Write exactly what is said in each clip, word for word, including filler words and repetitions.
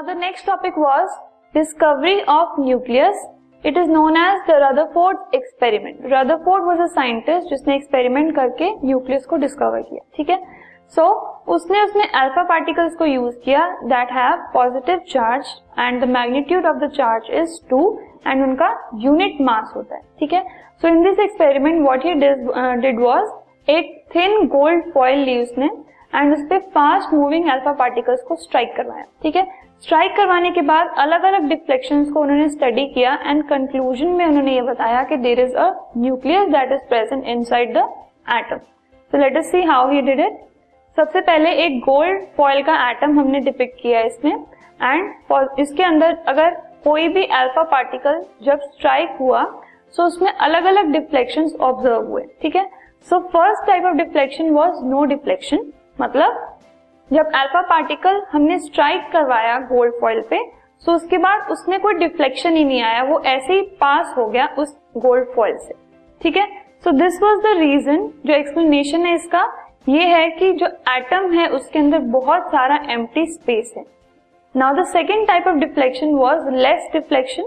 Now the next topic was discovery of nucleus. It is known as the Rutherford experiment. Rutherford was a scientist जिसने experiment करके nucleus को discover किया, ठीक है? So उसने उसमें alpha particles को use किया that have positive charge and the magnitude of the charge is two and उनका unit mass होता है, ठीक है? So in this experiment what he did, uh, did was एक thin gold foil ली उसने and उसपे फास्ट मूविंग अल्फा पार्टिकल्स को strike करवाया, ठीक है? स्ट्राइक करवाने के बाद अलग अलग डिफ्लेक्शंस को उन्होंने स्टडी किया एंड कंक्लूजन में उन्होंने ये बताया कि there is a nucleus that is present inside the atom. So let us see how he did it. सबसे पहले एक गोल्ड फॉइल का एटम हमने डिपिक्ट किया इसमें एंड इसके अंदर अगर कोई भी अल्फा पार्टिकल जब स्ट्राइक हुआ सो so उसमें अलग अलग डिफ्लेक्शंस ऑब्जर्व हुए, ठीक है? So first type of deflection was no deflection. मतलब जब अल्फा पार्टिकल हमने स्ट्राइक करवाया गोल्ड फॉइल पे सो उसके बाद उसमें कोई डिफ्लेक्शन ही नहीं आया, वो ऐसे ही पास हो गया उस गोल्ड फॉइल से, ठीक है? So this was the reason. जो एक्सप्लेनेशन है इसका ये है कि जो एटम है उसके अंदर बहुत सारा एम्प्टी स्पेस है. Now the second type of deflection was less deflection.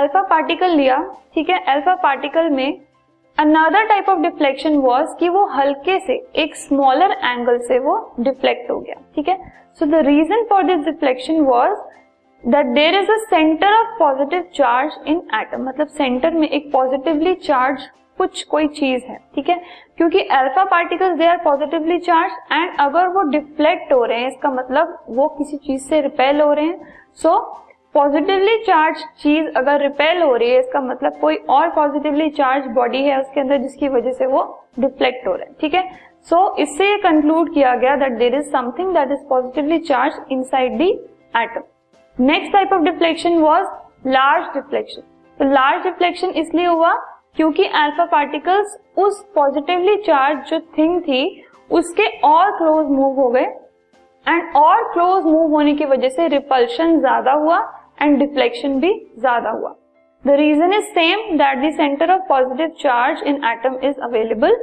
Alpha particle लिया, ठीक है? अल्फा पार्टिकल में Another type of deflection was कि वो हल्के से एक smaller angle से वो deflect हो गया, ठीक है? So the reason for this deflection was that there is a center of positive charge in atom. मतलब center में एक positively charged कुछ कोई चीज है, ठीक है? क्योंकि alpha particles they are positively charged and अगर वो deflect हो रहे हैं इसका मतलब वो किसी चीज से repel हो रहे हैं. So पॉजिटिवली चार्ज चीज अगर रिपेल हो रही है इसका मतलब कोई और पॉजिटिवली चार्ज बॉडी है उसके अंदर जिसकी वजह से वो डिफ्लेक्ट हो रहा है, ठीक है? सो इससे ये कंक्लूड किया गया that there is something that is positively charge inside the atom. Next type of deflection was large deflection. तो लार्ज डिफ्लेक्शन इसलिए हुआ क्योंकि अल्फा पार्टिकल्स उस पॉजिटिवली चार्ज जो थिंग थी उसके और क्लोज मूव हो गए एंड और क्लोज मूव होने की वजह से रिपल्शन ज्यादा हुआ एंड डिफ्लेक्शन भी ज्यादा हुआ. The reason is same that the centre of positive charge in atom is available.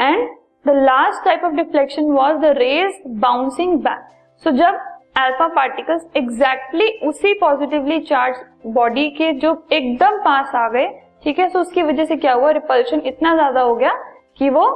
And the last type of deflection was the rays bouncing back. So जब अल्फा पार्टिकल्स एग्जैक्टली उसी positively charge body के जो एकदम पास आ गए, ठीक है? सो उसकी वजह से क्या हुआ, रिपल्शन इतना ज्यादा हो गया कि वो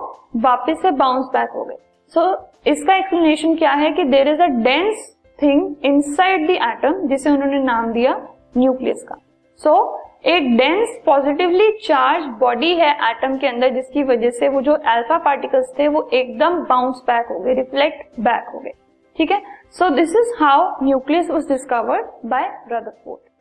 वापस से बाउंस बैक हो गए. सो so, इसका एक्सप्लेनेशन क्या है कि there is a dense thing inside the atom जिसे उन्होंने नाम दिया न्यूक्लियस का. सो so, एक डेंस पॉजिटिवली चार्ज बॉडी है एटम के अंदर जिसकी वजह से वो जो अल्फा पार्टिकल्स थे वो एकदम बाउंस बैक हो गए, रिफ्लेक्ट बैक हो गए, ठीक है? So this is how nucleus was discovered by Rutherford.